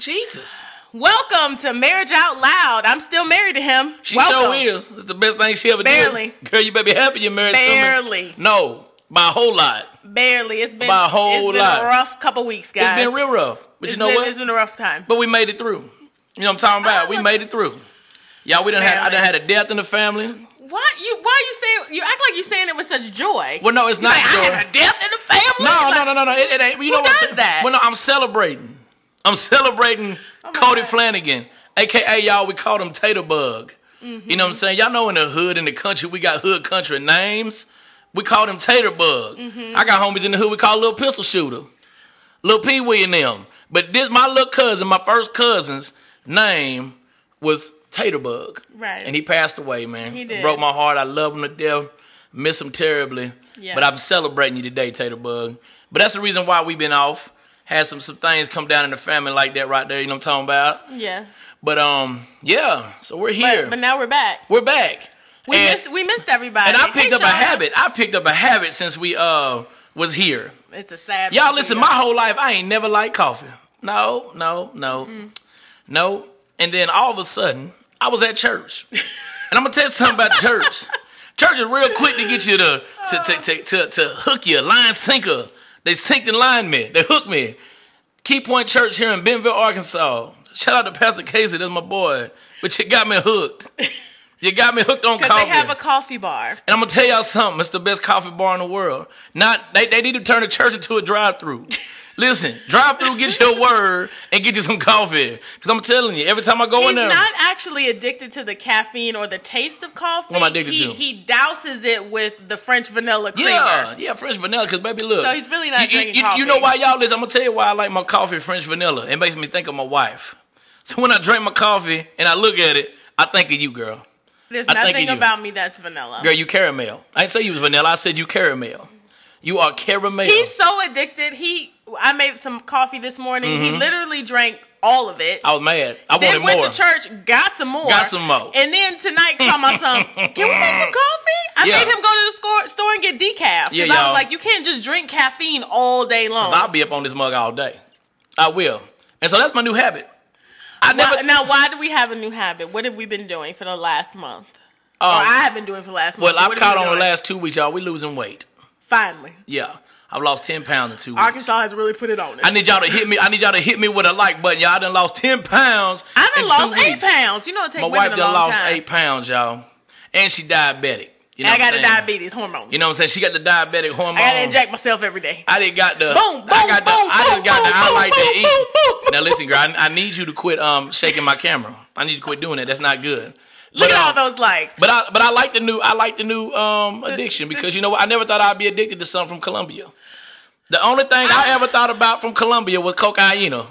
Jesus. Welcome to Marriage Out Loud. I'm still married to him. She Welcome. Sure is. It's the best thing she ever did. Girl, you better be happy you're married to me. No, by a whole lot. It's been, by a whole lot. A rough couple weeks, guys. It's been real rough. But you know what? It's been a rough time. But we made it through. You know what I'm talking about? We made it through. Y'all, we done had, I done had a death in the family. What? Why you act like you're saying it with such joy. Well, no, it's not joy. I had a death in the family? No, like, no. It ain't. You know what does that? Well, no, I'm celebrating. Cody Flanagan, a.k.a. y'all, we call him Taterbug. Mm-hmm. You know what I'm saying? Y'all know in the hood, in the country, we got hood country names. We call him Taterbug. Mm-hmm. I got homies in the hood we call Little Pistol Shooter. Little Pee Wee and them. But this, my little cousin, my first cousin's name was Taterbug. Right. And he passed away, man. He did. It broke my heart. I love him to death. Miss him terribly. Yeah. But I'm celebrating you today, Taterbug. But that's the reason why we've been off. Had some things come down in the family like that right there. You know what I'm talking about? Yeah. But, yeah. So we're here. But now we're back. We missed everybody. And I picked up Sean. I picked up a habit since we was here. It's a sad one. Y'all, listen, my whole life, I ain't never liked coffee. No. Mm-hmm. No. And then all of a sudden, I was at church. And I'm going to tell you something about church. Church is real quick to get you to hook you, line sinker. They sinked and lined me. They hooked me. Key Point Church here in Bentonville, Arkansas. Shout out to Pastor Casey. That's my boy. But you got me hooked. You got me hooked on coffee. Because they have a coffee bar. And I'm going to tell y'all something. It's the best coffee bar in the world. They need to turn the church into a drive-thru. Listen, drive-thru, get your word, and get you some coffee. Because I'm telling you, every time I go in there. He's not actually addicted to the caffeine or the taste of coffee. What am I addicted to? He douses it with the French vanilla creamer. Yeah, French vanilla, because baby, look. So he's really not drinking coffee. You know why, y'all? Listen, I'm going to tell you why I like my coffee French vanilla. It makes me think of my wife. So when I drink my coffee and I look at it, I think of you, girl. There's nothing about me that's vanilla. Girl, you caramel. I didn't say you was vanilla. I said you caramel. You are caramel. He's so addicted. I made some coffee this morning. Mm-hmm. He literally drank all of it. I was mad. I wanted more. Then went to church, got some more. And then tonight, called my son, can we make some coffee? I made him go to the store and get decaf. Because I was like, you can't just drink caffeine all day long. Because I'll be up on this mug all day. I will. And so that's my new habit. Now, why do we have a new habit? What have we been doing for the last month? I have been doing for the last month. Well, I've caught on the last 2 weeks, y'all. We losing weight. Finally. Yeah. I've lost 10 pounds in 2 weeks. Arkansas has really put it on us. I need y'all to hit me with a like button. Y'all done lost 10 pounds. I done lost 8 pounds. You know it takes women a long time. My wife done lost 8 pounds, y'all. And she diabetic. You know I got the diabetes hormone. You know what I'm saying? She got the diabetic hormone. I got to inject myself every day. I didn't got the... Boom, boom, boom, I just got the... I like to eat. Now, listen, girl. I need you to quit shaking my camera. I need to quit doing that. That's not good. Look at all those likes. But I like the new addiction because you know what? I never thought I'd be addicted to something from Colombia. The only thing I ever thought about from Colombia was cocaína.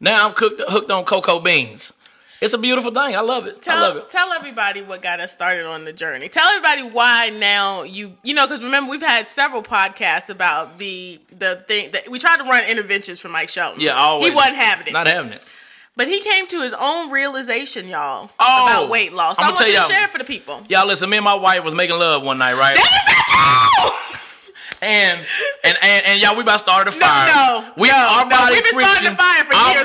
Now I'm hooked on cocoa beans. It's a beautiful thing. I love it. Tell everybody what got us started on the journey. Tell everybody why now you know, because remember, we've had several podcasts about the thing that we tried to run interventions for Mike Shelton. Yeah, always. He wasn't having it. Not having it. But he came to his own realization, y'all, about weight loss. So I want you to share it for the people. Y'all, listen, me and my wife was making love one night, right? That is not true! And y'all, we about started a fire. We've been starting a fire for years.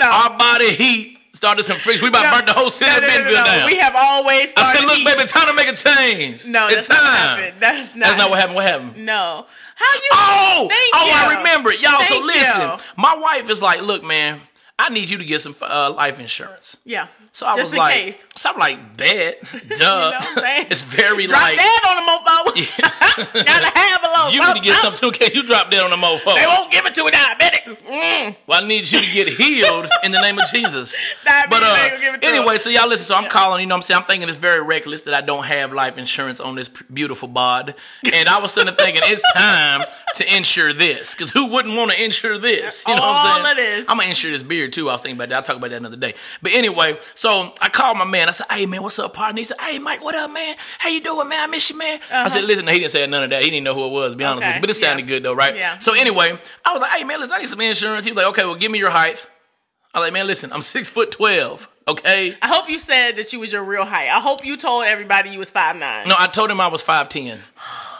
Our body heat started some friction. We about to burn the whole city of Bentonville down. We have always started. I said, look, baby, time to make a change. No, it's time. That's not what happened. What happened? No. How you? I remember it, y'all. So listen, my wife is like, look, man, I need you to get some life insurance. Yeah. So I was like, case. So I'm like, bet, duh. You know it's very drop like. Drop dead on the mofo. Yeah. Gotta have a loan. You need to get something in case you drop dead on the mofo. They won't give it to a diabetic. Mm. Well, I need you to get healed in the name of Jesus. Diabetic, but anyway, so y'all listen. So I'm calling, you know what I'm saying? I'm thinking it's very reckless that I don't have life insurance on this beautiful bod. And I was sitting thinking, it's time to insure this. Because who wouldn't want to insure this? You know what I'm saying? All it is. I'm going to insure this beard too. I was thinking about that. I'll talk about that another day. But anyway, so I called my man. I said, hey, man, what's up, partner? He said, hey, Mike, what up, man? How you doing, man? I miss you, man. Uh-huh. I said, listen, he didn't say none of that. He didn't know who it was, to be honest with you. But it sounded good, though, right? Yeah. So anyway, I was like, hey, man, listen, I need some insurance. He was like, okay, well, give me your height. I was like, man, listen, I'm 6'12", okay? I hope you said that you was your real height. I hope you told everybody you was 5'9". No, I told him I was 5'10".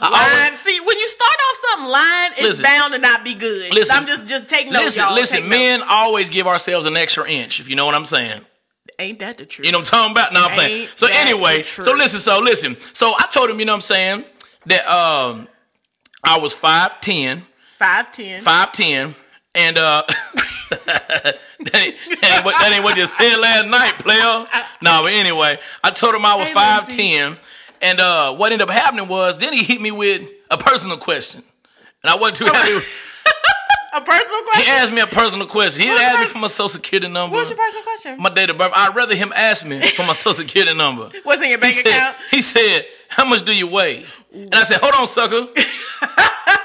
Lying. See, when you start off something lying, it's bound to not be good. Listen, I'm just taking notes, y'all. Listen, men always give ourselves an extra inch, if you know what I'm saying. Ain't that the truth? You know what I'm talking about? No, I'm playing. So anyway, so listen. So I told him, you know what I'm saying, that I was 5'10". 5'10". And that ain't what you said last night, player. No, but anyway, I told him I was 5'10", and what ended up happening was then he hit me with a personal question, and I wasn't too happy. A personal question? He asked me a personal question. He didn't ask me for my social security number. What's your personal question? My date of birth. I'd rather him ask me for my social security number. What's in your bank account? He said, "How much do you weigh?" Ooh. And I said, "Hold on, sucker."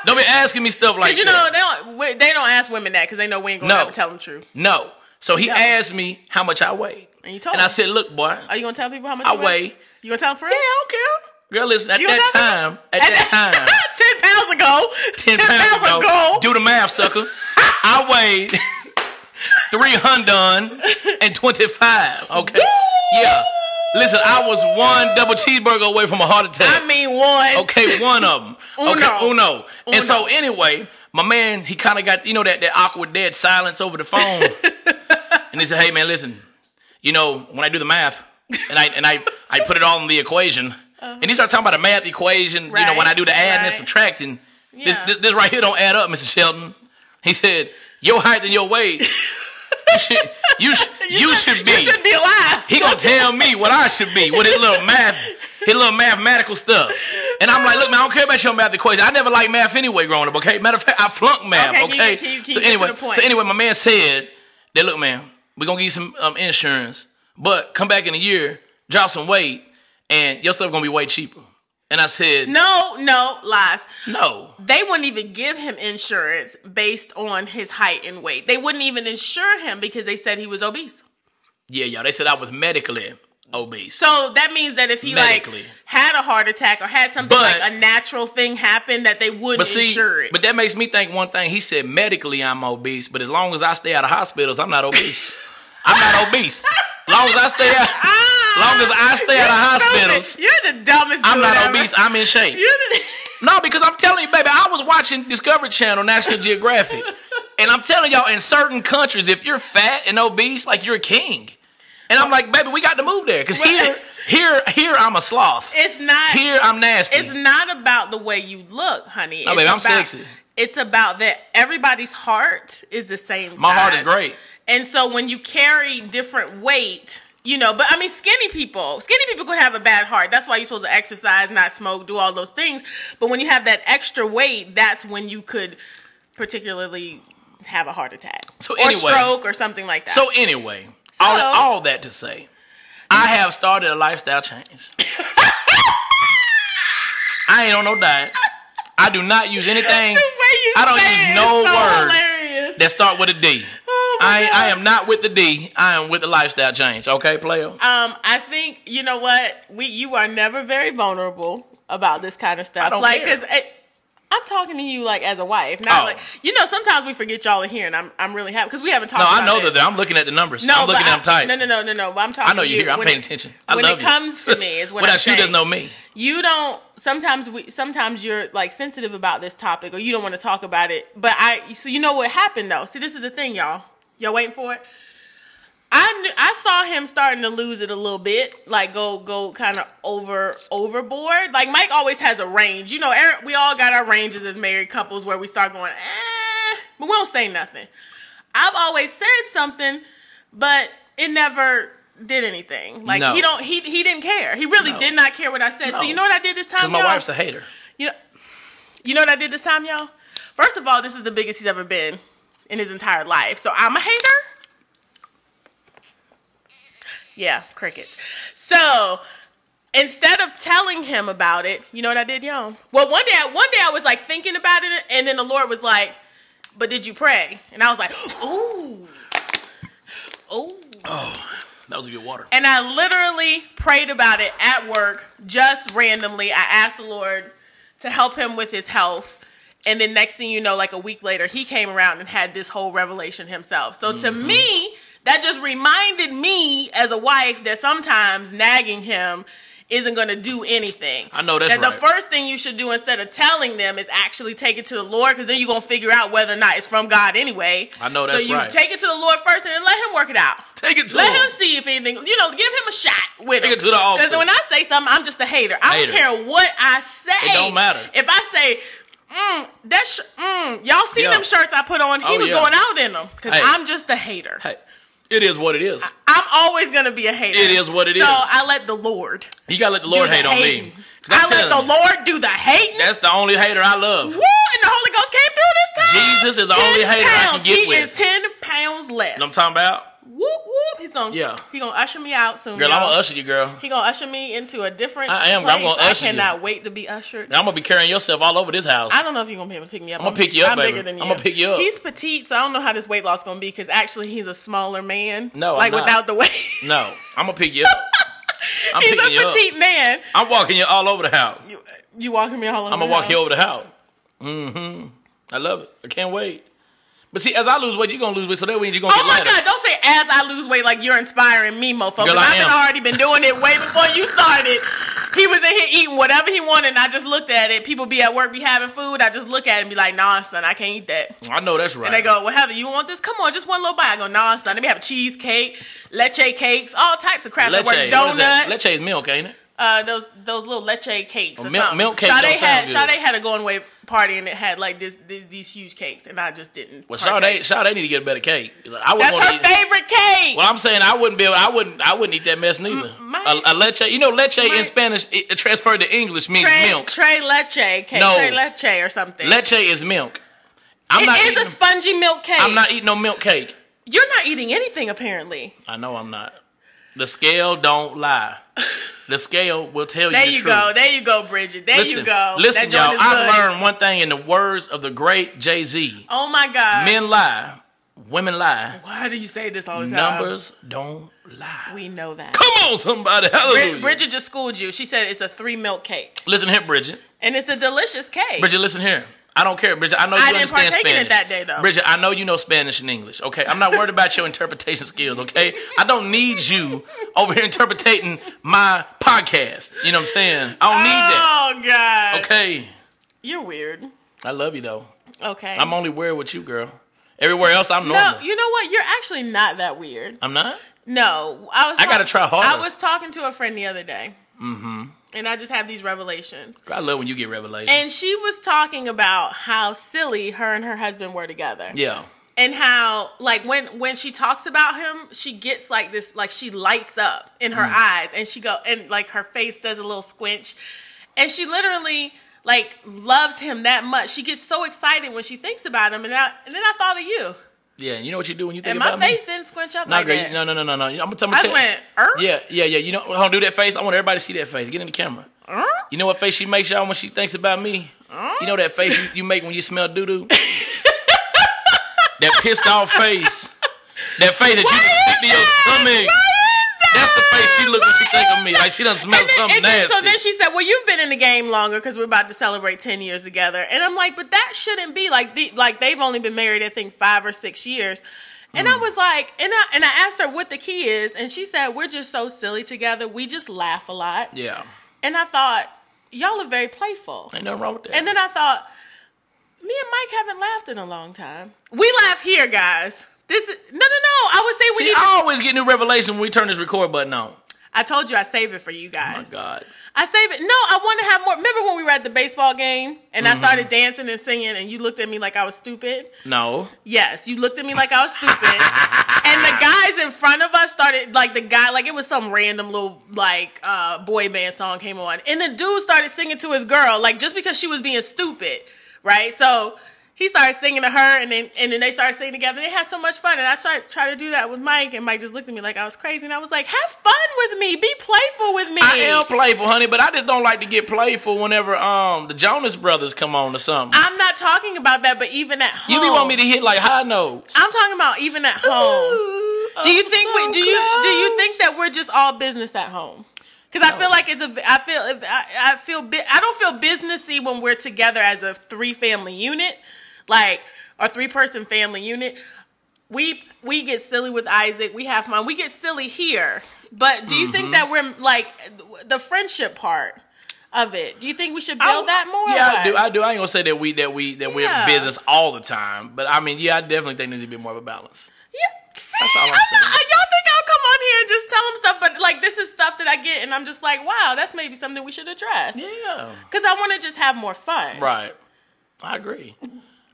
Don't be asking me stuff like that. Because you know, they don't ask women that because they know we ain't going to ever tell them the truth. No. So he asked me how much I weigh. And you told him. And I said, "Look, boy. Are you going to tell people how much I weigh? You going to tell them for real?" Yeah, I don't care. Girl, listen, at that time. 10 pounds ago. Do the math, sucker. I weighed 325. Okay. Woo! Yeah. Listen, I was one double cheeseburger away from a heart attack. I mean one. Okay, one of them. Okay, uno. And so anyway, my man, he kind of got, you know, that awkward dead silence over the phone. And he said, "Hey, man, listen, you know, when I do the math and I put it all in the equation." Uh-huh. And he started talking about a math equation, right, you know, when I do the add and subtracting. Yeah. This right here don't add up, Mr. Shelton. He said, "Your height and your weight, you should be. You should be alive." He gonna tell me what I should be with his little mathematical stuff. And I'm like, "Look, man, I don't care about your math equation. I never liked math anyway growing up, okay? Matter of fact, I flunked math, okay? So anyway, my man said, that, "Look, man, we're gonna give you some insurance, but come back in a year, drop some weight, and your stuff gonna be way cheaper." And I said, No, lies. No. They wouldn't even give him insurance based on his height and weight. They wouldn't even insure him because they said he was obese. Yeah, y'all. They said I was medically obese. So that means that if he had a heart attack or had something like a natural thing happen, that they wouldn't insure it. But that makes me think one thing. He said medically I'm obese, but as long as I stay out of hospitals, I'm not obese. I'm not obese. As long as I stay out. Long as I stay out of hospitals, you're the dumbest. I'm not obese. I'm in shape. No, because I'm telling you, baby, I was watching Discovery Channel, National Geographic, and I'm telling y'all, in certain countries, if you're fat and obese, like you're a king. And I'm like, baby, we got to move there because here, I'm a sloth. It's not here. I'm nasty. It's not about the way you look, honey. No, baby, I'm sexy. It's about that everybody's heart is the same size. My heart is great, and so when you carry different weight. You know, but I mean, skinny people could have a bad heart. That's why you're supposed to exercise, not smoke, do all those things. But when you have that extra weight, that's when you could particularly have a heart attack or stroke or something like that. So anyway, all that to say, I have started a lifestyle change. I ain't on no diet. I do not use anything. I don't use no words that start with a D. I am not with the D. I am with the lifestyle change. Okay, player? I think, you know what? You are never very vulnerable about this kind of stuff. I don't care. 'Cause I'm talking to you like as a wife. You know, sometimes we forget y'all are here, and I'm really happy because we haven't talked about this. No, I know that. I'm looking at the numbers. No, I'm looking at them tight. No. But I'm talking to you. I know you're here. I'm paying attention. I love you. When it comes to me is what I'm saying. Without you, doesn't know me. You don't. Sometimes you're like sensitive about this topic, or you don't want to talk about it. But so you know what happened though. See, this is the thing, y'all. Y'all waiting for it? I saw him starting to lose it a little bit, like go kind of overboard. Like Mike always has a range, you know. We all got our ranges as married couples where we start going, but we don't say nothing. I've always said something, but it never did anything. Like he didn't care. He really did not care what I said. No. So you know what I did this time, y'all? 'Cause my wife's a hater. You know what I did this time, y'all? First of all, this is the biggest he's ever been in his entire life. So I'm a hater. Yeah, crickets. So instead of telling him about it, you know what I did, y'all? Well, one day I was like thinking about it, and then the Lord was like, "But did you pray?" And I was like, "Oh, that was your water." And I literally prayed about it at work, just randomly. I asked the Lord to help him with his health. And then next thing you know, like a week later, he came around and had this whole revelation himself. So to me, that just reminded me as a wife that sometimes nagging him isn't going to do anything. I know that's right. That the first thing you should do instead of telling them is actually take it to the Lord, because then you're going to figure out whether or not it's from God anyway. I know that's right. So you take it to the Lord first and then let him work it out. Take it to let him see if anything, you know, give him a shot with it. Take it to the altar. Because when I say something, I'm just a hater. I don't care what I say. It don't matter. If I say... y'all seen them shirts I put on? He was going out in them because I'm just a hater. Hey, it is what it is. I'm always gonna be a hater. It is what it is. So I let the Lord. You gotta let the Lord hate on me. I let the Lord do the hating. That's the only hater I love. Woo! And the Holy Ghost came through this time. Jesus is the only hater I can get with. He is 10 pounds less. You know what I'm talking about? Whoop whoop! He's gonna usher me out soon. Girl, y'all. I'm gonna usher you, girl. He gonna usher me into a different. I am. Place. I'm gonna usher you. I cannot wait to be ushered. Now, I'm gonna be carrying yourself all over this house. I don't know if you're gonna be able to pick me up. I'm gonna pick you up, baby. I'm bigger than you. I'm gonna pick you up. He's petite, so I don't know how this weight loss gonna be because actually he's a smaller man. No, like I'm not. Without the weight. No, I'm gonna pick you up. He's a petite man. I'm walking you all over the house. You walking me all over. I'm gonna walk you over the house. Mm-hmm. I love it. I can't wait. But see, as I lose weight, you're going to lose weight, so that way you're going to get lighter. Oh, my God, don't say as I lose weight like you're inspiring me, mofo. Because I've already been doing it way before you started. He was in here eating whatever he wanted, and I just looked at it. People be at work, be having food. I just look at it and be like, nah, son, I can't eat that. I know that's right. And they go, well, Heather, you want this? Come on, just one little bite. I go, nah, son, let me have a cheesecake, leche cakes, all types of crap that work. Donut. Leche is milk, ain't it? Those little leche cakes or something. Milk cakes don't sound good. Sade had a going away party and it had like these huge cakes and I just didn't. Well, Sade need to get a better cake. That's her favorite cake. Well, I'm saying I wouldn't be able. I wouldn't eat that mess neither. A leche, you know, leche in Spanish transferred to English means milk. Tres leche cake. No, tres leche or something. Leche is milk. It is a spongy milk cake. I'm not eating no milk cake. You're not eating anything apparently. I know I'm not. The scale don't lie. The scale will tell you the truth. There you go, Bridget. There you go. Listen, y'all, I learned one thing in the words of the great Jay-Z. Oh, my God. Men lie. Women lie. Why do you say this all the time? Numbers don't lie. We know that. Come on, somebody. Hallelujah. Bridget just schooled you. She said it's a 3-milk cake. Listen here, Bridget. And it's a delicious cake. Bridget, listen here. I don't care, Bridget. I know you understand Spanish. I didn't partake in it that day, though. Bridget, I know you know Spanish and English, okay? I'm not worried about your interpretation skills, okay? I don't need you over here interpreting my podcast. You know what I'm saying? I don't need that. Oh, God. Okay. You're weird. I love you, though. Okay. I'm only weird with you, girl. Everywhere else, I'm normal. No, you know what? You're actually not that weird. I'm not? No. I got to try harder. I was talking to a friend the other day. Mm-hmm. And I just have these revelations. I love when you get revelations. And she was talking about how silly her and her husband were together. Yeah. And how, like, when she talks about him, she gets like this, like she lights up in her eyes. And she go, and like her face does a little squinch. And she literally like loves him that much. She gets so excited when she thinks about him. And then I thought of you. Yeah, you know what you do when you think about me? And my face didn't squinch up like that. No. I'm gonna tell you. I went, Yeah. You know, I don't do that face. I want everybody to see that face. Get in the camera. You know what face she makes, y'all, when she thinks about me? You know that face you make when you smell doo-doo? That pissed off face. That face that you just stick to your stomach. That's the face she look when she think of me. Like, she done smell something nasty. So then she said, well, you've been in the game longer because we're about to celebrate 10 years together. And I'm like, but that shouldn't be. Like they've only been married, I think, 5 or 6 years. And I was like, and I asked her what the key is. And she said, we're just so silly together. We just laugh a lot. Yeah. And I thought, y'all are very playful. Ain't nothing wrong with that. And then I thought, me and Mike haven't laughed in a long time. We laugh here, guys. I would say we need. I always get new revelation when we turn this record button on. I told you I save it for you guys. Oh, my God. I save it. No, I want to have more. Remember when we were at the baseball game and I started dancing and singing and you looked at me like I was stupid? No. Yes, you looked at me like I was stupid. And the guys in front of us started, like the guy, like it was some random little like boy band song came on. And the dude started singing to his girl, like just because she was being stupid, right? So... he started singing to her, and then they started singing together. They had so much fun, and I tried to do that with Mike, and Mike just looked at me like I was crazy, and I was like, have fun with me. Be playful with me. I am playful, honey, but I just don't like to get playful whenever the Jonas Brothers come on or something. I'm not talking about that, but even at home. You be want me to hit like high notes. I'm talking about even at home. Ooh, do you think that we're just all business at home? Because I feel like I don't feel businessy when we're together as a 3-family unit. Like, a 3-person family unit, We get silly with Isaac. We have fun. We get silly here. But do you think that we're, like, the friendship part of it, do you think we should build that more? Yeah, like? I do. I ain't gonna say that we're in business all the time. But I mean, yeah, I definitely think there needs to be more of a balance. Yeah. See, that's all I'm saying. Y'all think I'll come on here and just tell them stuff, but, like, this is stuff that I get, and I'm just like, wow, that's maybe something we should address. Yeah. Because I want to just have more fun. Right. I agree.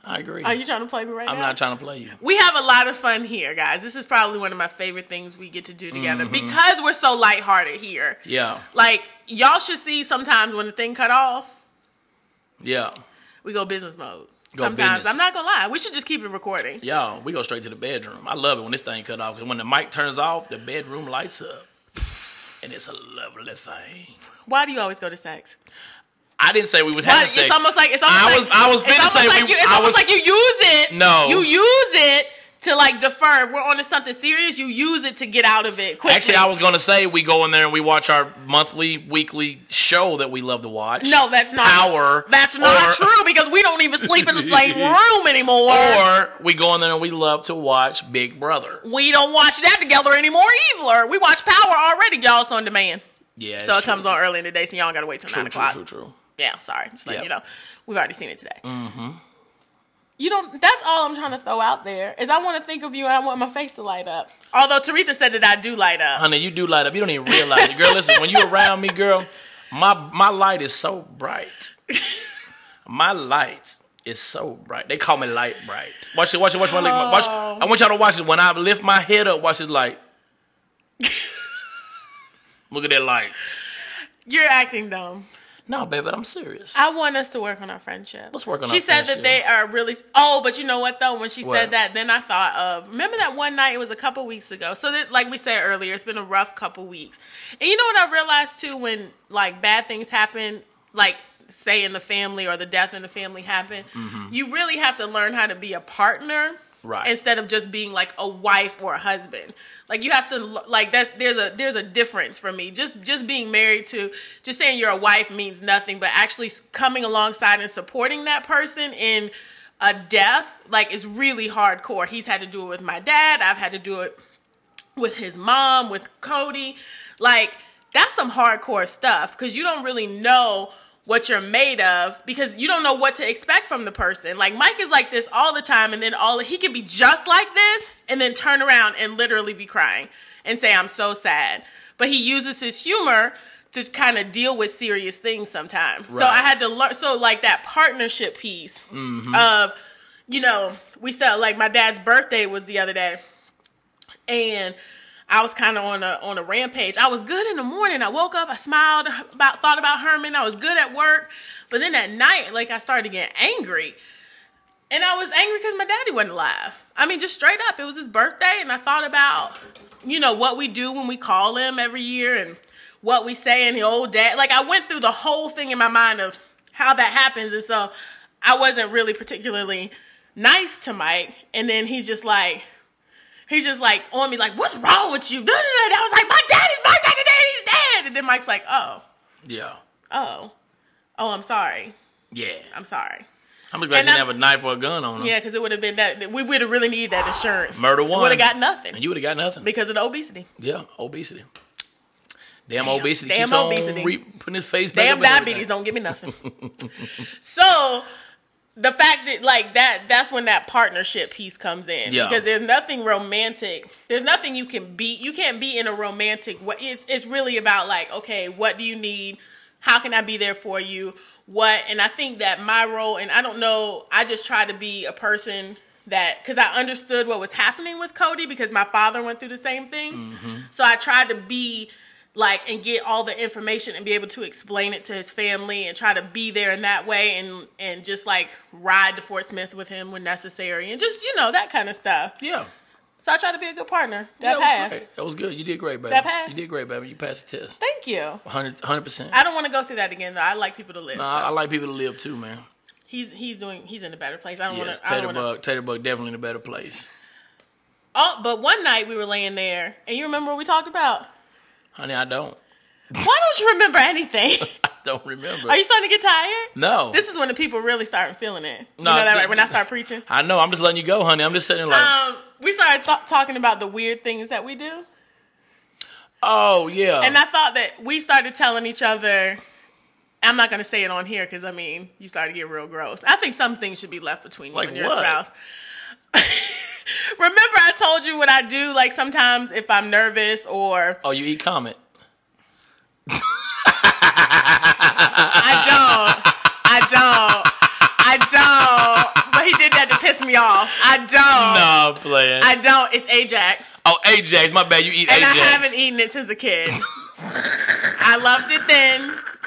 Are you trying to play me right now? I'm not trying to play you. We have a lot of fun here, guys. This is probably one of my favorite things we get to do together because we're so lighthearted here. Yeah. Like, y'all should see sometimes when the thing cut off. Yeah. We go business mode. Sometimes. I'm not going to lie. We should just keep it recording. Y'all, we go straight to the bedroom. I love it when this thing cut off. Because when the mic turns off, the bedroom lights up. And it's a lovely thing. Why do you always go to sex? I didn't say we was having sex. It's almost like you use it. No, you use it to like defer. If we're on to something serious, you use it to get out of it quickly. Actually, I was gonna say we go in there and we watch our monthly, weekly show that we love to watch. No, that's not Power. That's not true because we don't even sleep in the same room anymore. Or we go in there and we love to watch Big Brother. We don't watch that together anymore either. We watch Power already, y'all. It's on demand. Yeah, so it comes on early in the day, so y'all gotta wait till 9 o'clock. True. Yeah, sorry. Just letting you know. We've already seen it today. Mm-hmm. You don't... That's all I'm trying to throw out there is I want to think of you and I want my face to light up. Although Taretha said that I do light up. Honey, you do light up. You don't even realize it. Girl, listen, when you around me, girl, my light is so bright. My light is so bright. They call me light bright. Watch it, watch it, watch it. I want y'all to watch this. When I lift my head up, watch this light. Look at that light. You're acting dumb. No, baby, but I'm serious. I want us to work on our friendship. Let's work on our friendship. She said that they are really... Oh, but you know what, though? When she said that, then I thought of... Remember that one night? It was a couple weeks ago. So, that, like we said earlier, it's been a rough couple weeks. And you know what I realized, too, when, like, bad things happen, like, say in the family or the death in the family happened, you really have to learn how to be a partner... Right. Instead of just being like a wife or a husband, like you have to like that's there's a difference for me. Just being married to just saying you're a wife means nothing, but actually coming alongside and supporting that person in a death like is really hardcore. He's had to do it with my dad. I've had to do it with his mom, with Cody. Like that's some hardcore stuff because you don't really know what you're made of because you don't know what to expect from the person. Like Mike is like this all the time and then he can be just like this and then turn around and literally be crying and say, I'm so sad. But he uses his humor to kind of deal with serious things sometimes. Right. So I had to learn. So like that partnership piece of, you know, we said like my dad's birthday was the other day and I was kind of on a rampage. I was good in the morning. I woke up, I smiled, thought about Herman. I was good at work. But then at night, like I started getting angry. And I was angry because my daddy wasn't alive. I mean, just straight up. It was his birthday. And I thought about, you know, what we do when we call him every year and what we say and the old dad. Like I went through the whole thing in my mind of how that happens. And so I wasn't really particularly nice to Mike. And then he's just like on me, like, what's wrong with you? And I was like, my daddy's birthday today and he's dead. And then Mike's like, oh. Yeah. Oh, I'm sorry. Yeah. I'm sorry. I'm glad you didn't have a knife or a gun on him. Yeah, because it would have been that. We would have really needed that insurance. Murder one. Would have got nothing. And you would have got nothing. Because of the obesity. Yeah, obesity. Damn obesity. Damn obesity. Putting his face back. Damn diabetes don't give me nothing. So... the fact that, like, that's when that partnership piece comes in. Yeah. Because there's nothing romantic. There's nothing you can be. You can't be in a romantic way. It's really about, like, okay, what do you need? How can I be there for you? What? And I think that my role, and I don't know, I just try to be a person that, because I understood what was happening with Cody because my father went through the same thing. So I tried to be, like, and get all the information and be able to explain it to his family and try to be there in that way and just, like, ride to Fort Smith with him when necessary and just, you know, that kind of stuff. Yeah. So I try to be a good partner. That passed. That was good. You did great, baby. That passed. You did great, baby. You passed the test. Thank you. 100%. I don't want to go through that again, though. I like people to live. No, so. I like people to live, too, man. He's in a better place. Taterbug definitely in a better place. Oh, but one night we were laying there, and you remember what we talked about? Honey, I don't. Why don't you remember anything? I don't remember. Are you starting to get tired? No. This is when the people really start feeling it. You know that, right? When I start preaching. I know. I'm just letting you go, honey. I'm just sitting like... we started talking about the weird things that we do. Oh, yeah. And I thought that we started telling each other, I'm not going to say it on here because, I mean, you started to get real gross. I think some things should be left between you and your spouse. Remember I told you what I do, like, sometimes if I'm nervous or... Oh, you eat Comet. I don't. But he did that to piss me off. I don't. No, I'm playing. I don't. It's Ajax. Oh, Ajax. My bad. You eat Ajax. And I haven't eaten it since a kid. I loved it then.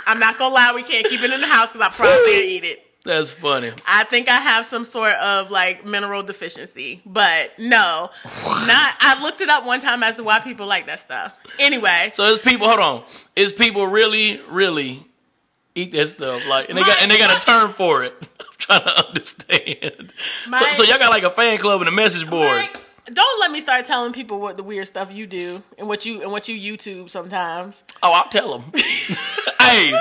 I'm not going to lie. We can't keep it in the house because I probably eat it. That's funny. I think I have some sort of, like, mineral deficiency. But, no. I looked it up one time as to why people like that stuff. Anyway. So, it's people, hold on. It's people really, really eat that stuff. Like, and they got a term for it. I'm trying to understand. So, y'all got, like, a fan club and a message board. Mike, don't let me start telling people what the weird stuff you do and what you YouTube sometimes. Oh, I'll tell them. Hey. Can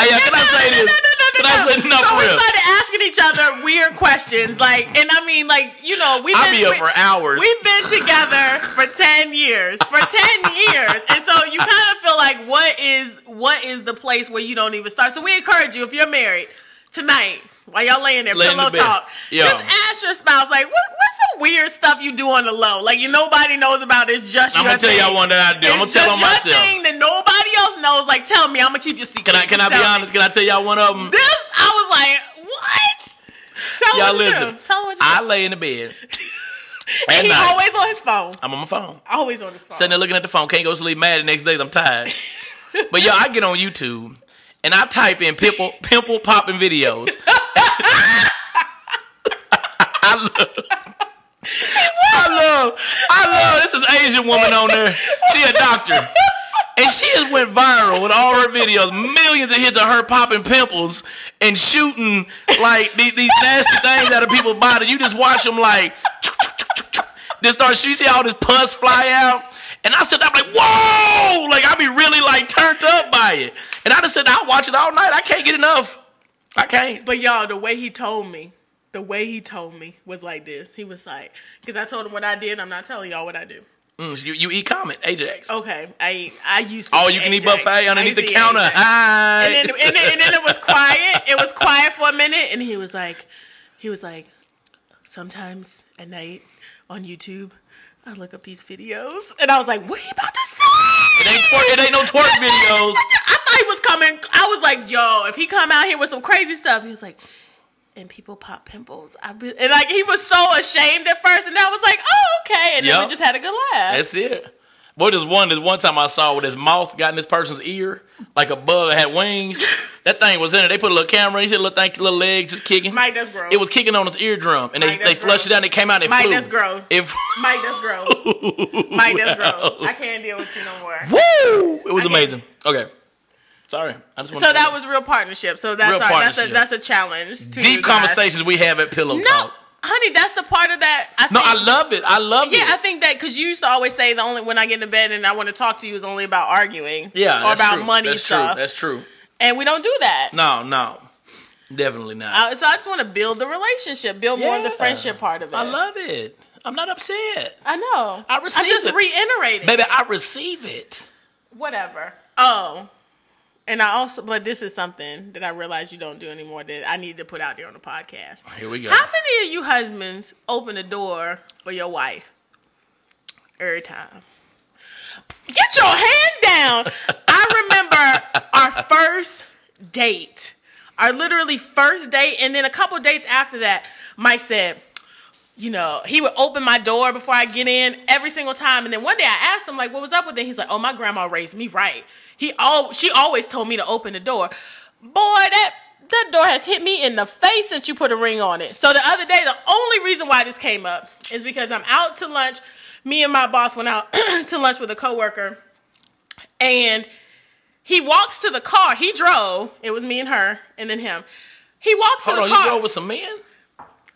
I say this? So we started asking each other weird questions, like, and I mean, like, you know, for hours. We've been together for 10 years. And so you kind of feel like, what is the place where you don't even start? So we encourage you, if you're married tonight, while y'all laying there, pillow talk. Yo. Just ask your spouse, like, what's some weird stuff you do on the low? Like, nobody knows about. It's just your thing. I'm going to tell y'all one that I do. I'm going to tell on myself. It's just your thing that nobody else knows. Like, tell me. I'm going to keep your secret. Can I be honest? Can I tell y'all one of them? This, I was like, what? Tell them what you do. I lay in the bed. And he's always on his phone. I'm on my phone. Always on his phone. Sitting there looking at the phone. Can't go sleep. Mad the next day. I'm tired. But, yo, I get on YouTube. And I type in pimple popping videos. I love this is an Asian woman on there. She a doctor. And she just went viral with all her videos. Millions of hits of her popping pimples and shooting, like, these nasty things out of people's body. You just watch them, like, just start shooting. You see all this pus fly out. And I said, I'm like, whoa! Like, I be really, like, turned up by it. And I just said, I'll watch it all night. I can't get enough. I can't. But, y'all, the way he told me was like this. He was like, because I told him what I did. I'm not telling y'all what I do. So you eat Comet, Ajax. Okay. I used to eat Ajax. Oh, you can eat buffet underneath the counter. And then it was quiet. It was quiet for a minute. And he was like, sometimes at night on YouTube, I look up these videos, and I was like, what are you about to say? It ain't no twerk videos. I thought he was coming. I was like, yo, if he come out here with some crazy stuff, he was like, and people pop pimples. And, like, he was so ashamed at first, and I was like, oh, okay. And then we just had a good laugh. That's it. Boy, there's one time I saw where his mouth got in this person's ear, like a bug that had wings. That thing was in it. They put a little camera. He said, little leg just kicking. Mike, that's gross. It was kicking on his eardrum, and they flushed it out. And it came out. And Mike, that's gross. Mike, that's gross. Mike, that's gross. I can't deal with you no more. Woo! It was amazing. Okay, sorry. So that was real partnership. So that's a challenge. To deep conversations we have at Pillow Talk. Honey, that's the part of that. I love it. I love it. Yeah, I think that because you used to always say the only when I get into bed and I want to talk to you is only about arguing. Yeah, or about money stuff. That's true. That's true. And we don't do that. No, definitely not. So I just want to build the relationship, more of the friendship part of it. I love it. I'm not upset. I know. I receive it. I'm just reiterating, baby. I receive it. Whatever. Oh. And I also, but this is something that I realize you don't do anymore that I need to put out there on the podcast. Here we go. How many of you husbands open the door for your wife every time? Get your hand down. I remember our first date, and then a couple of dates after that, Mike said, he would open my door before I get in every single time. And then one day I asked him, like, what was up with it? He's like, oh, my grandma raised me right. She always told me to open the door. Boy, that door has hit me in the face since you put a ring on it. So the other day, the only reason why this came up is because I'm out to lunch. Me and my boss went out to lunch with a coworker. And he walks to the car. He drove. It was me and her and then him. He walks to the car. Hold on, you drove with some men?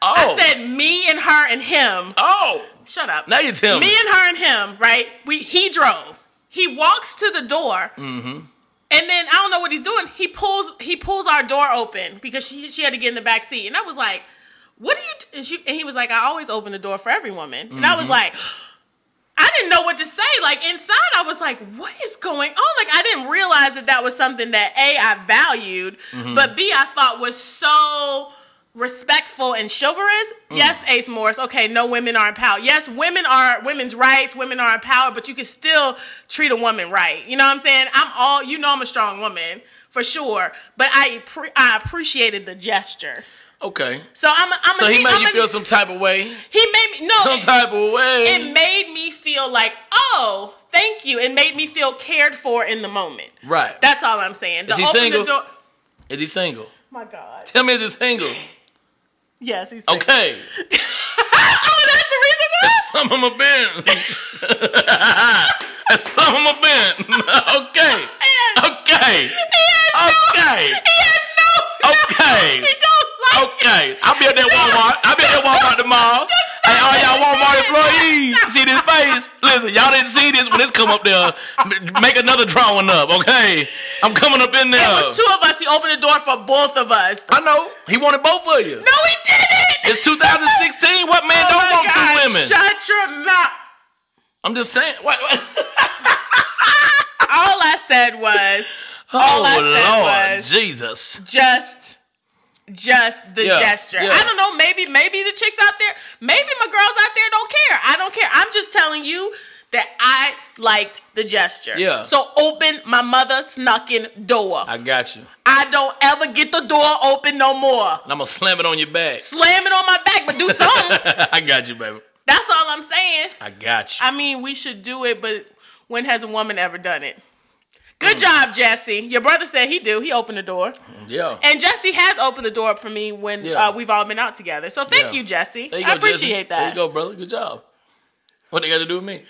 Oh. I said me and her and him. Oh. Shut up. Now you tell me. Me and her and him, right? He drove. He walks to the door. Mm-hmm. And then I don't know what he's doing. He pulls our door open because she had to get in the back seat. And I was like, what do you do? And he was like, I always open the door for every woman. And I was like, I didn't know what to say. Like, inside, I was like, what is going on? Like, I didn't realize that that was something that, A, I valued, but B, I thought was so respectful and chivalrous. Yes, Ace Morris. Okay, no, women are empowered. Yes, women's rights, women are empowered, but you can still treat a woman right. You know what I'm saying? I'm a strong woman, for sure. But I appreciated the gesture. Okay. So he made you feel some type of way. It made me feel like, oh, thank you. It made me feel cared for in the moment. Right. That's all I'm saying. Is he single? My God. Tell me, is he single? Yes, he's single. Okay. Oh, that's the reason why. That's some of my bent. That's some of my bent. Okay. He has no. He don't. Okay, I'll be at that Walmart. I'll be at that Walmart tomorrow. Hey, all y'all Walmart employees, see this face? Listen, y'all didn't see this when this come up there. Make another drawing up, okay? I'm coming up in there. It was two of us. He opened the door for both of us. I know. He wanted both of you. No, he didn't. It's 2016. What man don't want two women? Shut your mouth. I'm just saying. What? All I said was, Jesus. Just the gesture. Yeah. I don't know. Maybe the chicks out there, maybe my girls out there don't care. I don't care. I'm just telling you that I liked the gesture. Yeah. So open my mother snucking door. I got you. I don't ever get the door open no more. And I'm gonna slam it on your back. Slam it on my back, but do something. I got you, baby. That's all I'm saying. I got you. I mean, we should do it, but when has a woman ever done it? Good job, Jesse. Your brother said he do. He opened the door. Yeah. And Jesse has opened the door for me when we've all been out together. So thank you, Jesse. I appreciate that. There you go, brother. Good job. What they got to do with me?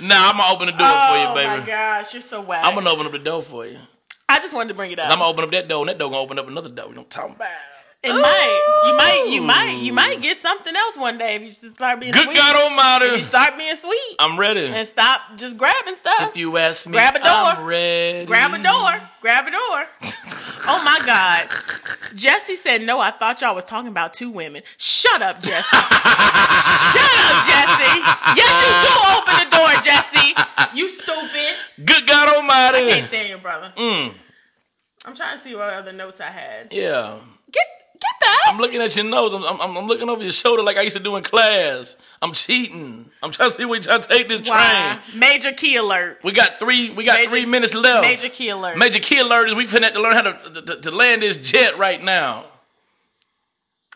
Nah, I'm going to open the door for you, baby. Oh, my gosh. You're so whack. I'm going to open up the door for you. I just wanted to bring it up. I'm going to open up that door, and that door going to open up another door. You know what I'm talking about? It might. You might get something else one day if you just start being sweet. Good God Almighty. If you start being sweet. I'm ready. And stop just grabbing stuff. If you ask me, grab a door. I'm ready. Grab a door. Oh, my God. Jesse said, no, I thought y'all was talking about two women. Shut up, Jesse. Yes, you do open the door, Jesse. You stupid. Good God Almighty. I can't stand your brother. I'm trying to see what other notes I had. Yeah. Get that. I'm looking at your nose. I'm looking over your shoulder like I used to do in class. I'm cheating. I'm trying to see where y'all take this train. Major key alert. We got three minutes left. Major key alert. Major key alert is we finna to learn how to land this jet right now.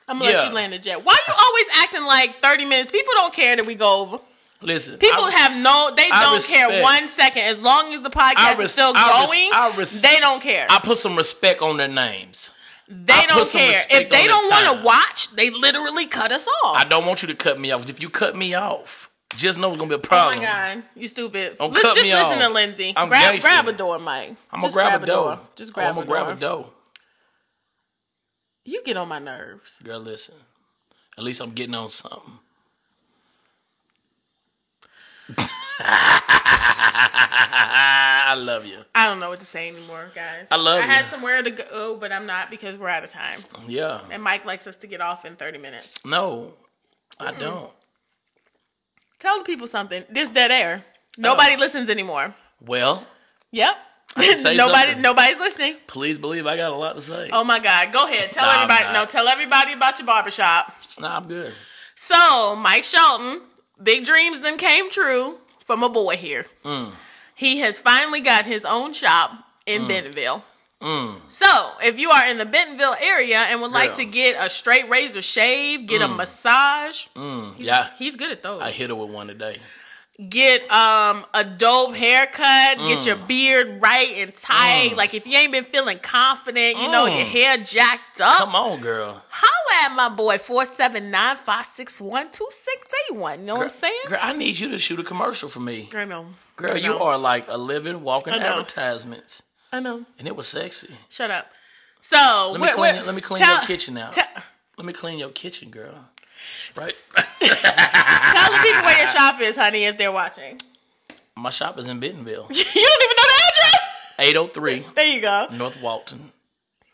I'm gonna let you land the jet. Why you always acting like 30 minutes? People don't care that we go over. Listen, people don't care 1 second. As long as the podcast is still going, they don't care. I put some respect on their names. They don't care. If they don't want to watch, they literally cut us off. I don't want you to cut me off. If you cut me off, just know it's going to be a problem. Oh, my God. You stupid. Don't cut me off. Just listen to Lindsay. Grab a door, Mike. I'm going to grab a door. Just grab a door. I'm going to grab a door. You get on my nerves. Girl, listen. At least I'm getting on something. I love you. I don't know what to say anymore, guys. I love you. I had somewhere to go, but I'm not because we're out of time. Yeah. And Mike likes us to get off in 30 minutes. No, I don't. Tell the people something. There's dead air. Nobody listens anymore. Well. Yep. Nobody's listening. Please believe I got a lot to say. Oh, my God. Go ahead. Tell everybody. No, tell everybody about your barbershop. Nah, I'm good. So, Mike Shelton, big dreams then came true from a boy here. He has finally got his own shop in Bentonville. So, if you are in the Bentonville area and would like to get a straight razor shave, get a massage, he's good at those. I hit her with one today. Get a dope haircut, get your beard right and tight. Like, if you ain't been feeling confident, you know, your hair jacked up. Come on, girl. Holla at my boy, 479-561-2681. You know what I'm saying? Girl, I need you to shoot a commercial for me. I know. Girl, you are like a living, walking advertisement. I know. And it was sexy. Shut up. So, let me clean your kitchen out. Let me clean your kitchen, girl. Right. Tell the people where your shop is, honey, if they're watching. My shop is in Bentonville. You don't even know the address? 803. There you go. North Walton.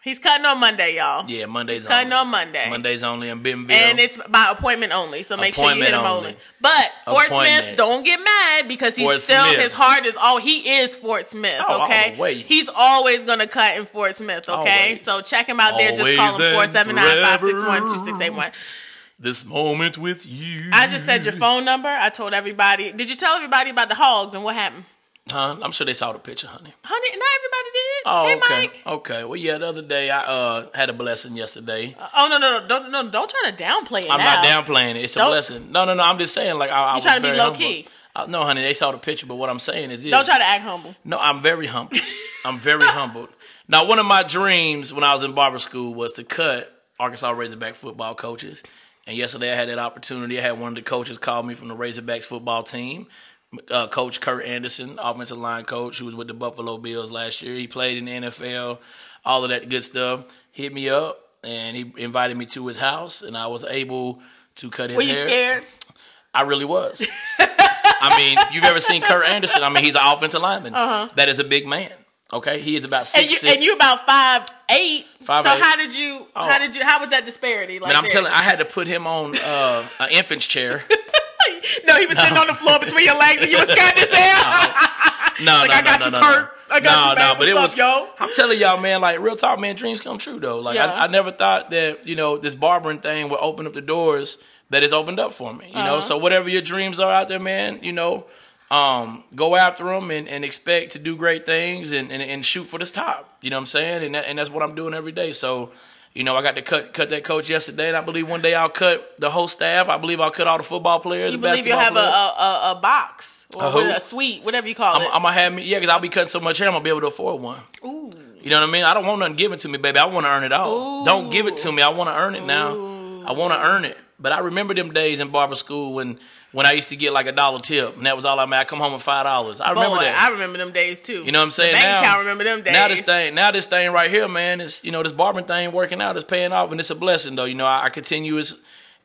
He's cutting on Monday, y'all. Yeah, Monday's only. Cutting on Monday. Monday's only in Bentonville. And it's by appointment only, so make sure you hit him only. But Fort Smith, don't get mad because he's still, his heart is all, he is Fort Smith, okay? He's always going to cut in Fort Smith, okay? So check him out there. Just call him 479-561-2681. This moment with you. I just said your phone number. I told everybody. Did you tell everybody about the hogs and what happened? Huh? I'm sure they saw the picture, honey. Honey, not everybody did. Oh, hey, okay. Mike. Okay. Well, yeah, the other day I had a blessing yesterday. No, don't try to downplay it. I'm not downplaying it. It's a blessing. No. I'm just saying, like, I was trying to be low key. No, honey, they saw the picture, but what I'm saying is this. Don't try to act humble. No, I'm very humble. I'm very humbled. Now, one of my dreams when I was in barber school was to cut Arkansas Razorback football coaches. And yesterday I had that opportunity. I had one of the coaches call me from the Razorbacks football team. Coach Kurt Anderson, offensive line coach, who was with the Buffalo Bills last year. He played in the NFL, all of that good stuff. Hit me up, and he invited me to his house, and I was able to cut his hair. Were you scared? I really was. I mean, if you've ever seen Kurt Anderson, I mean, he's an offensive lineman. Uh-huh. That is a big man. Okay, he is about 6'6". And you about 5'8". How was that disparity? Like, and I'm telling you, I had to put him on an infant's chair. No, he was sitting on the floor between your legs, and you was cutting his hair. No, I got you, Kurt. I'm telling y'all, man, like, real talk, man, dreams come true, though. Like, yeah. I never thought that, you know, this barbering thing would open up the doors that it's opened up for me, you know? So whatever your dreams are out there, man, you know, go after them and expect to do great things and shoot for the top. You know what I'm saying? And that's what I'm doing every day. So, you know, I got to cut that coach yesterday, and I believe one day I'll cut the whole staff. I believe I'll cut all the football players. You believe you'll have a box or a suite, whatever you call it. I'm gonna have me, yeah, because I'll be cutting so much hair, I'm gonna be able to afford one. Ooh, you know what I mean? I don't want nothing given to me, baby. I want to earn it all. Ooh. Don't give it to me. I want to earn it now. Ooh. I want to earn it. But I remember them days in barber school when I used to get like $1 tip, and that was all I made. I come home with $5. I remember that. I remember them days too. You know what I'm saying? I remember them days. Now this thing right here, man, is, you know, this barbering thing working out is paying off, and it's a blessing though. You know, I continuous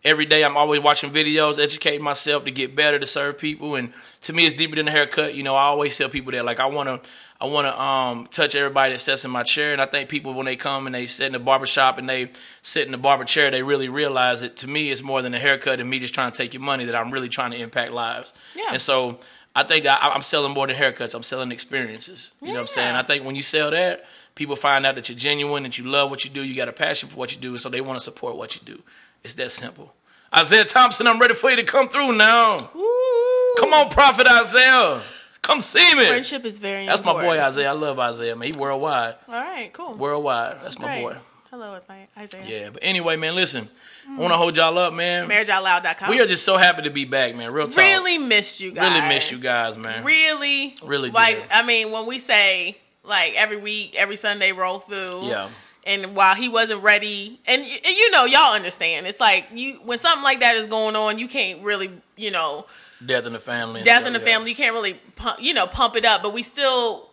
every day. I'm always watching videos, educating myself to get better, to serve people, and to me, it's deeper than a haircut. You know, I always tell people that, like, I want to touch everybody that sits in my chair, and I think people when they come and they sit in the barbershop and they sit in the barber chair, they really realize that to me it's more than a haircut and me just trying to take your money, that I'm really trying to impact lives. Yeah. And so I think I'm selling more than haircuts. I'm selling experiences. You know what I'm saying? I think when you sell that, people find out that you're genuine, that you love what you do, you got a passion for what you do, and so they want to support what you do. It's that simple. Isaiah Thompson, I'm ready for you to come through now. Ooh. Come on, Prophet Isaiah. Come see me. Friendship is very important. That's my boy, Isaiah. I love Isaiah, man. He worldwide. All right, cool. Worldwide. That's my boy. Hello, Isaiah. Yeah, but anyway, man, listen. I want to hold y'all up, man. MarriageOutLoud.com. We are just so happy to be back, man. Real talk. Really missed you guys. Really missed you guys, man. Really. Really did. Like, I mean, when we say, like, every week, every Sunday roll through. Yeah. And while he wasn't ready, and, you know, y'all understand. It's like, when something like that is going on, you can't really, you know... Death in the family. You can't really, pump it up. But we still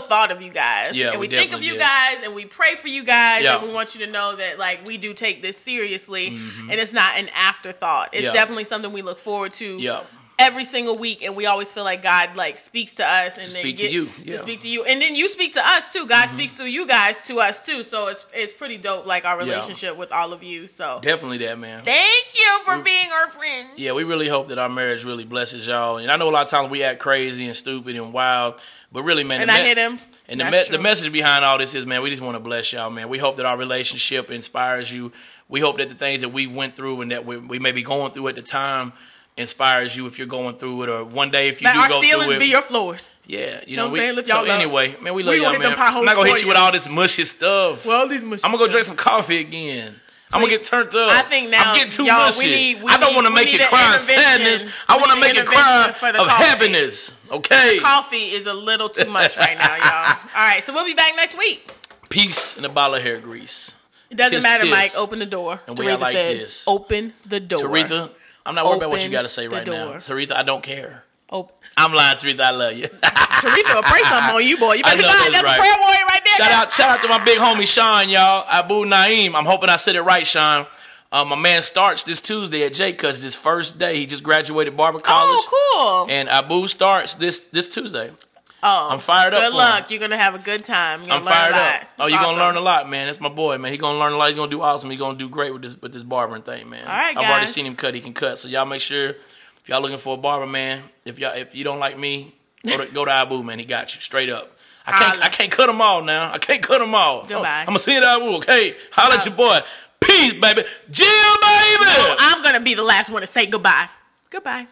thought of you guys, and we think of you guys, and we pray for you guys, and we want you to know that, like, we do take this seriously, and it's not an afterthought. It's definitely something we look forward to every single week, and we always feel like God, like, speaks to us, and to speak to you, and then you speak to us too. God speaks through you guys to us too. So it's pretty dope, like, our relationship with all of you. So definitely that, man. Thank you for being our friend. Yeah, we really hope that our marriage really blesses y'all. And I know a lot of times we act crazy and stupid and wild, but really, man, and I hit him. And the message behind all this is, man, we just want to bless y'all, man. We hope that our relationship inspires you. We hope that the things that we went through and that we may be going through at the time inspires you if you're going through it, or one day if you do go through it. Our ceilings be your floors. Yeah, you know. So anyway, man, we love y'all, man. I'm not gonna hit you with all this mushy stuff. Well, all these mushy stuff. I'm gonna go drink some coffee again. I'm gonna get turned up. I think now, I'm getting too mushy. I don't want to make it cry of sadness. I want to make it cry of happiness. Okay. The coffee is a little too much right now, y'all. All right, so we'll be back next week. Peace and a bottle of hair grease. It doesn't matter, Mike. Open the door. And we are like this. Open the door, Taretha. I'm not worried about what you got to say right now. Taretha, I don't care. I'm lying, Taretha. I love you. Taretha will pray something on you, boy. You better mind. That's a prayer warrior right there. Shout out to my big homie, Sean, y'all. Abu Naeem. I'm hoping I said it right, Sean. My man starts this Tuesday at J-Cut's, his first day. He just graduated barber college. Oh, cool. And Abu starts this Tuesday. Oh, I'm fired up. Good luck. You're gonna have a good time. I'm fired up. Oh, you're gonna learn a lot, man. That's my boy, man. He's gonna learn a lot. He's gonna do awesome. He's gonna do great with this barbering thing, man. All right, guys. I've already seen him cut. He can cut. So y'all make sure if y'all looking for a barber, man. If you don't like me, go to Abu, man. He got you straight up. I can't cut them all now. I can't cut them all. So I'm gonna see it, Abu. Okay, holla at your boy. Peace, baby. Jill, baby. No, I'm gonna be the last one to say goodbye. Goodbye.